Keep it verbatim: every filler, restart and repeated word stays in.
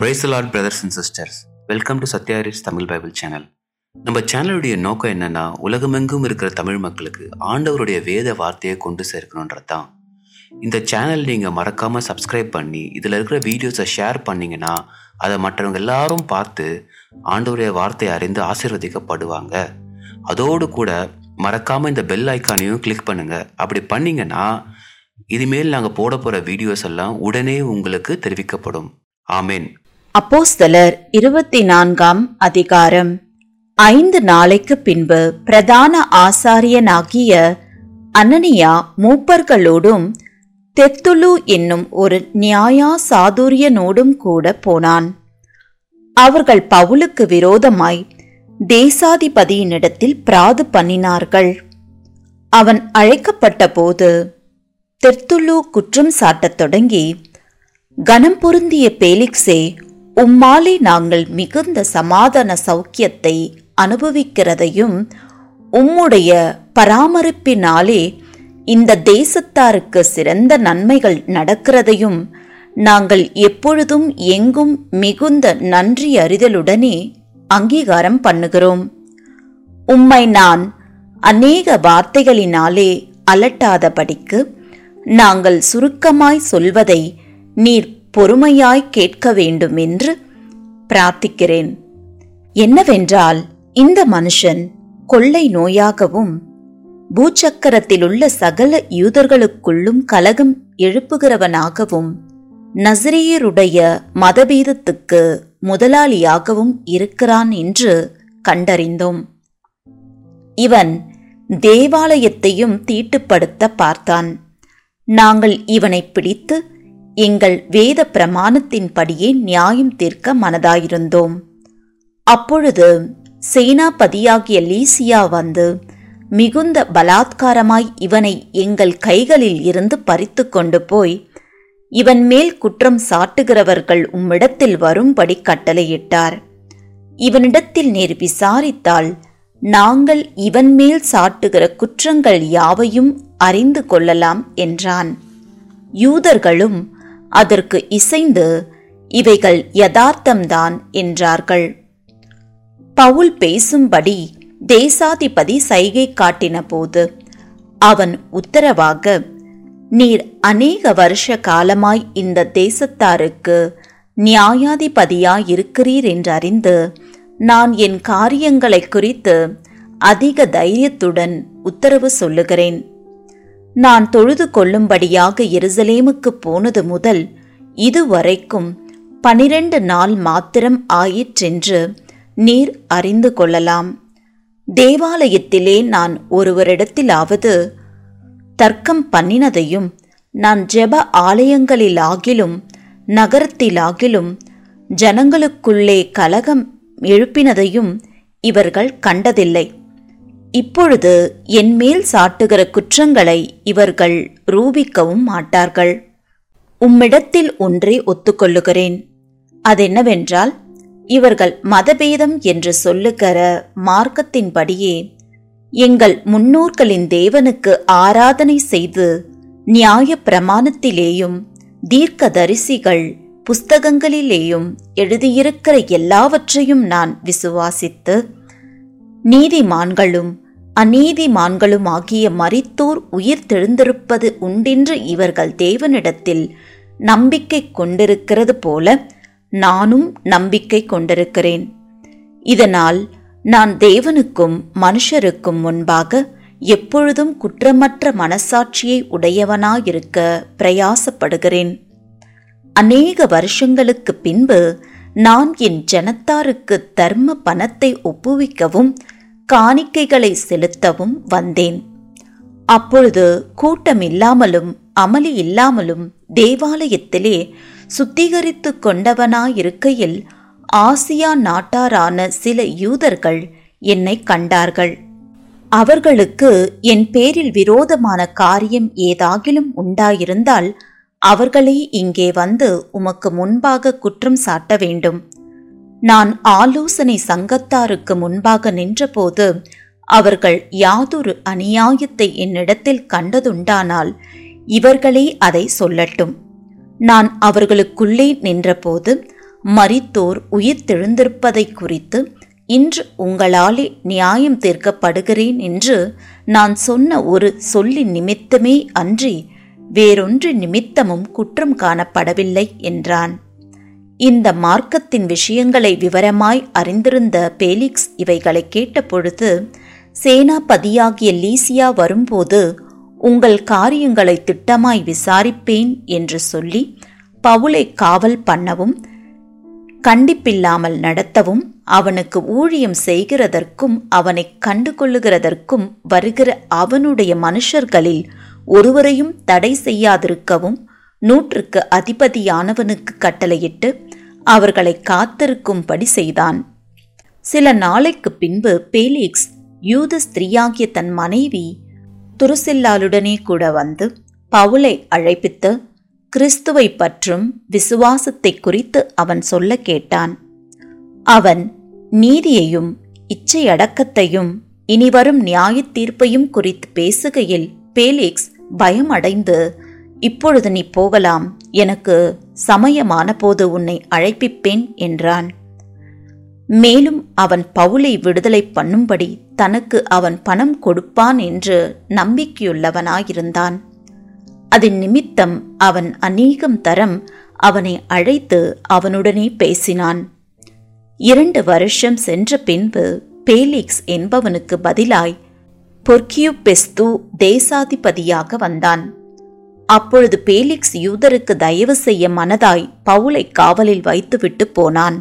Praise the Lord, brothers and sisters. Welcome to சத்யாரீஸ் Tamil Bible channel. நம்ம சேனலுடைய நோக்கம் என்னன்னா, உலகமெங்கும் இருக்கிற தமிழ் மக்களுக்கு ஆண்டவருடைய வேத வார்த்தையை கொண்டு சேர்க்கணுன்றது தான். இந்த சேனல் நீங்கள் மறக்காமல் சப்ஸ்கிரைப் பண்ணி இதில் இருக்கிற வீடியோஸை ஷேர் பண்ணிங்கன்னா அதை மற்றவங்க எல்லாரும் பார்த்து ஆண்டவருடைய வார்த்தையை அறிந்து ஆசீர்வதிக்கப்படுவாங்க. அதோடு கூட மறக்காமல் இந்த பெல் ஐக்கானையும் கிளிக் பண்ணுங்கள். அப்படி பண்ணிங்கன்னா இனிமேல் நாங்கள் போட போகிற வீடியோஸ் எல்லாம் உடனே உங்களுக்கு தெரிவிக்கப்படும். ஆமேன். அப்போஸ்தலர் இருபத்தி நான்காம் அதிகாரம். ஐந்து நாளைக்கு பின்பு பிரதான ஆசாரியனாகிய அன்னனியா மூப்பர்களோடும் தெர்த்துள்ளு என்னும் ஒரு நியாயா சாதுரியனோடும் கூட போனான். அவர்கள் பவுலுக்கு விரோதமாய் தேசாதிபதியினிடத்தில் பிராது பண்ணினார்கள். அவன் அழைக்கப்பட்ட போது தெர்த்துள்ளு குற்றம் சாட்டத் தொடங்கி, கனம் பொருந்திய பேலிக்ஸே, உம்மாலே நாங்கள் மிகுந்த சமாதான சௌக்கியத்தை அனுபவிக்கிறதையும் உம்முடைய பராமரிப்பினாலே இந்த தேசத்தாருக்கு சிறந்த நன்மைகள் நடக்கிறதையும் நாங்கள் எப்பொழுதும் எங்கும் மிகுந்த நன்றி அறிதலுடனே அங்கீகாரம் பண்ணுகிறோம். உம்மை நான் அநேக வார்த்தைகளினாலே அலட்டாதபடிக்கு நாங்கள் சுருக்கமாய் சொல்வதை நீர் பொறுமையாய் கேட்க வேண்டும் என்று பிரார்த்திக்கிறேன். என்னவென்றால், இந்த மனுஷன் கொள்ளை நோயாகவும் பூச்சக்கரத்திலுள்ள சகல யூதர்களுக்குள்ளும் கலகம் எழுப்புகிறவனாகவும் நசிரியருடைய மதபீதத்துக்கு முதலாளியாகவும் இருக்கிறான் என்று கண்டறிந்தோம். இவன் தேவாலயத்தையும் தீட்டுப்படுத்த பார்த்தான். நாங்கள் இவனை பிடித்து எங்கள் வேத பிரமாணத்தின்படியே நியாயம் தீர்க்க மனதாயிருந்தோம். அப்பொழுது சேனாபதியாகிய லீசியா வந்து மிகுந்த பலாத்காரமாய் இவனை எங்கள் கைகளில் இருந்து பறித்து கொண்டு போய், இவன் மேல் குற்றம் சாட்டுகிறவர்கள் உம்மிடத்தில் வரும்படி கட்டளையிட்டார். இவனிடத்தில் நேர் விசாரித்தால் நாங்கள் இவன் மேல் சாட்டுகிற குற்றங்கள் யாவையும் அறிந்து கொள்ளலாம் என்றான். யூதர்களும் அதற்கு இசைந்து, இவைகள் யதார்த்தம்தான் என்றார்கள். பவுல் பேசும்படி தேசாதிபதி சைகை காட்டின போது அவன் உத்தரவாக, நீர் அநேக வருஷ காலமாய் இந்த தேசத்தாருக்கு நியாயாதிபதியாயிருக்கிறீர் என்றறிந்து நான் என் காரியங்களை குறித்து அதிக தைரியத்துடன் உத்தரவு சொல்லுகிறேன். நான் தொழுது கொள்ளும்படியாக எருசலேமுக்கு போனது முதல் இதுவரைக்கும் பனிரெண்டு நாள் மாத்திரம் ஆயிற்றென்று நீர் அறிந்து கொள்ளலாம். தேவாலயத்திலே நான் ஒருவரிடத்திலாவது தர்க்கம் பண்ணினதையும் நான் ஜெப ஆலயங்களிலாகிலும் நகரத்திலாகிலும் ஜனங்களுக்குள்ளே கலகம் எழுப்பினதையும் இவர்கள் கண்டதில்லை. இப்பொழுது என் மேல் சாட்டுகிற குற்றங்களை இவர்கள் ரூபிக்கவும் மாட்டார்கள். உம்மிடத்தில் ஒன்றை ஒத்துக்கொள்ளுகிறேன். அதென்னவென்றால், இவர்கள் மதபேதம் என்று சொல்லுகிற மார்க்கத்தின்படியே எங்கள் முன்னோர்களின் தேவனுக்கு ஆராதனை செய்து நியாய பிரமாணத்திலேயும் தீர்க்க தரிசிகள் புஸ்தகங்களிலேயும் எழுதியிருக்கிற எல்லாவற்றையும் நான் விசுவாசித்து, நீதிமான்களும் அநீதிமான்களுமாகிய மரித்தோர் உயிர் தெழுந்திருப்பது உண்டென்று இவர்கள் தேவனிடத்தில் நம்பிக்கை கொண்டிருக்கிறது போல நானும் நம்பிக்கை கொண்டிருக்கிறேன். இதனால் நான் தேவனுக்கும் மனுஷருக்கும் முன்பாக எப்பொழுதும் குற்றமற்ற மனசாட்சியை உடையவனாயிருக்க பிரயாசப்படுகிறேன். அநேக வருஷங்களுக்கு பின்பு நான் என் ஜனத்தாருக்கு தர்ம பணத்தை ஒப்புவிக்கவும் காணிக்கைகளை செலுத்தவும் வந்தேன். அப்பொழுது கூட்டம் இல்லாமலும் அமளி இல்லாமலும் தேவாலயத்திலே சுத்திகரித்து கொண்டவனாயிருக்கையில் ஆசியா நாட்டாரான சில யூதர்கள் என்னை கண்டார்கள். அவர்களுக்கு என் பேரில் விரோதமான காரியம் ஏதாகிலும் உண்டாயிருந்தால் அவர்களே இங்கே வந்து உமக்கு முன்பாக குற்றம் சாட்ட வேண்டும். நான் ஆலோசனை சங்கத்தாருக்கு முன்பாக நின்றபோது அவர்கள் யாதொரு அநியாயத்தை என்னிடத்தில் கண்டதுண்டானால் இவர்களே அதை சொல்லட்டும். நான் அவர்களுக்குள்ளே நின்றபோது மரித்தோர் உயிர்த்தெழுந்திருப்பதை குறித்து இன்று உங்களாலே நியாயம் தீர்க்கப்படுகிறேன் என்று நான் சொன்ன ஒரு சொல்லி நிமித்தமே அன்றி வேறொன்று நிமித்தமும் குற்றம் காணப்படவில்லை என்றான். இந்த மார்க்கத்தின் விஷயங்களை விவரமாய் அறிந்திருந்த பேலிக்ஸ் இவைகளை கேட்ட பொழுது, சேனாபதியாகிய லீசியா வரும்போது உங்கள் காரியங்களை திட்டமாய் விசாரிப்பேன் என்று சொல்லி பவுலை காவல் பண்ணவும் கண்டிப்பில்லாமல் நடத்தவும் அவனுக்கு ஊழியம் செய்கிறதற்கும் அவனை கண்டு கொள்ளுகிறதற்கும் வருகிற அவனுடைய மனுஷர்களில் ஒருவரையும் தடை செய்யாதிருக்கவும் நூற்றுக்கு அதிபதியானவனுக்கு கட்டளையிட்டு அவர்களை காத்திருக்கும்படி செய்தான். சில நாளைக்கு பின்பு பேலிக்ஸ் யூத ஸ்திரீயாகிய தன் மனைவி துருசில்லாளுடனே கூட வந்து பவுலை அழைப்பித்து கிறிஸ்துவை பற்றும் விசுவாசத்தை குறித்து அவன் சொல்ல கேட்டான். அவன் நீதியையும் இச்சையடக்கத்தையும் இனிவரும் நியாய தீர்ப்பையும் குறித்து பேசுகையில் பேலிக்ஸ் பயமடைந்து, இப்பொழுது நீ போகலாம், எனக்கு சமயமான போது உன்னை அழைப்பிப்பேன் என்றான். மேலும் அவன் பவுலை விடுதலை பண்ணும்படி தனக்கு அவன் பணம் கொடுப்பான் என்று நம்பிக்கையுள்ளவனாயிருந்தான். அதன் நிமித்தம் அவன் அநேகம் தரம் அவனை அழைத்து அவனுடனே பேசினான். இரண்டு வருஷம் சென்ற பின்பு பேலிக்ஸ் என்பவனுக்கு பதிலாய் போர்க்கியுபெஸ்து தேசாதிபதியாக வந்தான். அப்பொழுது பேலிக்ஸ் யூதருக்கு தயவு செய்ய மனதாய் பவுலை காவலில் வைத்துவிட்டு போனான்.